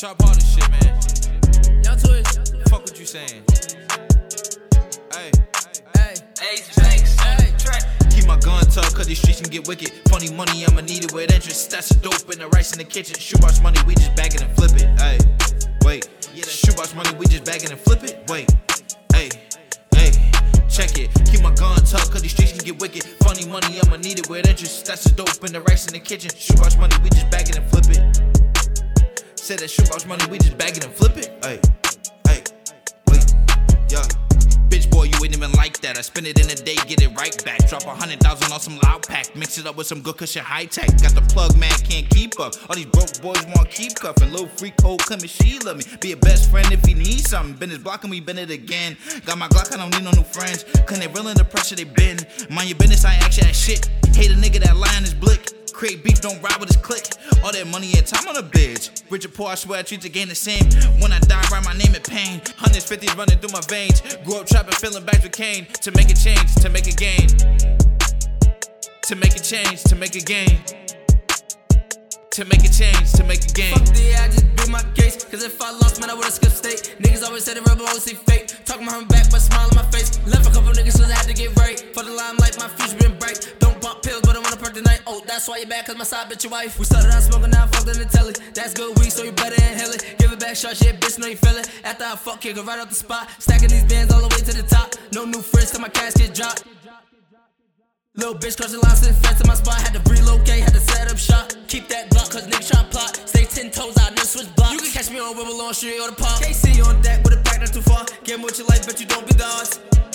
Chop all this shit, man. Young Twist. Fuck what you saying. Hey. Hey. Keep my gun tucked, cause these streets can get wicked. Funny money, I'ma need it with interest. That's a dope and the rice in the kitchen. Shoebox money, we just bag it and flip it. Hey. Wait. Shoebox money, we just bag it and flip it. Wait. Hey. Check it, keep my gun tucked, cause these streets can get wicked. Funny money, I'ma need it with interest. That's the dope and the rice in the kitchen. Shoebox money, we just bag it and flip it. Said that shoebox money, we just bag it and flip it. Ay, ay, wait, yeah. Bitch boy, you ain't even like that. I spend it in a day, get it right back. Drop 100,000 on some loud pack. Mix it up with some good cushion high tech. Got the plug, man, can't keep up. All these broke boys wanna keep cuffing. Little freak, cold, come and she love me. Be a best friend if he needs something. Been his block and we been it again. Got my Glock, I don't need no new friends. Cause they real in the pressure they been. Mind your business, I ain't ask you that shit. Hate a nigga that lie on his blick. Create beef, don't ride with his click. All that money and time on a bitch. Rich or poor, I swear I treat the game the same. When I die, write my name in pain. 150s running through my veins. Grew up trapping, feeling back with Kane. To make a change, to make a gain. To make a change, to make a gain. To make a change, to make a gain. Fuck the I just beat my case. Cause if I lost, man, I would've skipped state. Niggas always said it rebel, always see fake. Talking behind my back, but smile on my face. Left a couple niggas, so I had to get right. For the limelight, my future been bright. Don't pop pills, but I wanna perk the night. Oh, that's why you back, cause my side bitch your wife. We started out smoking, now I fucked in the telly. That's good weed, so you better inhale it. Give it back, shot shit, bitch, know you feel it. After I fuck, kick it right off the spot. Stacking these bands all the way to the top. No new friends, till my casket drop. Little bitch crushing lines, sitting fast in my spot. Had to relocate, had to set up shop. Keep that block, cause niggas tryna plot. Stay 10 toes out, then switch blocks. You can catch me on Rebel on Street or the Pop. KC on deck, with a pack not too far. Game with your life, but you don't be the odds.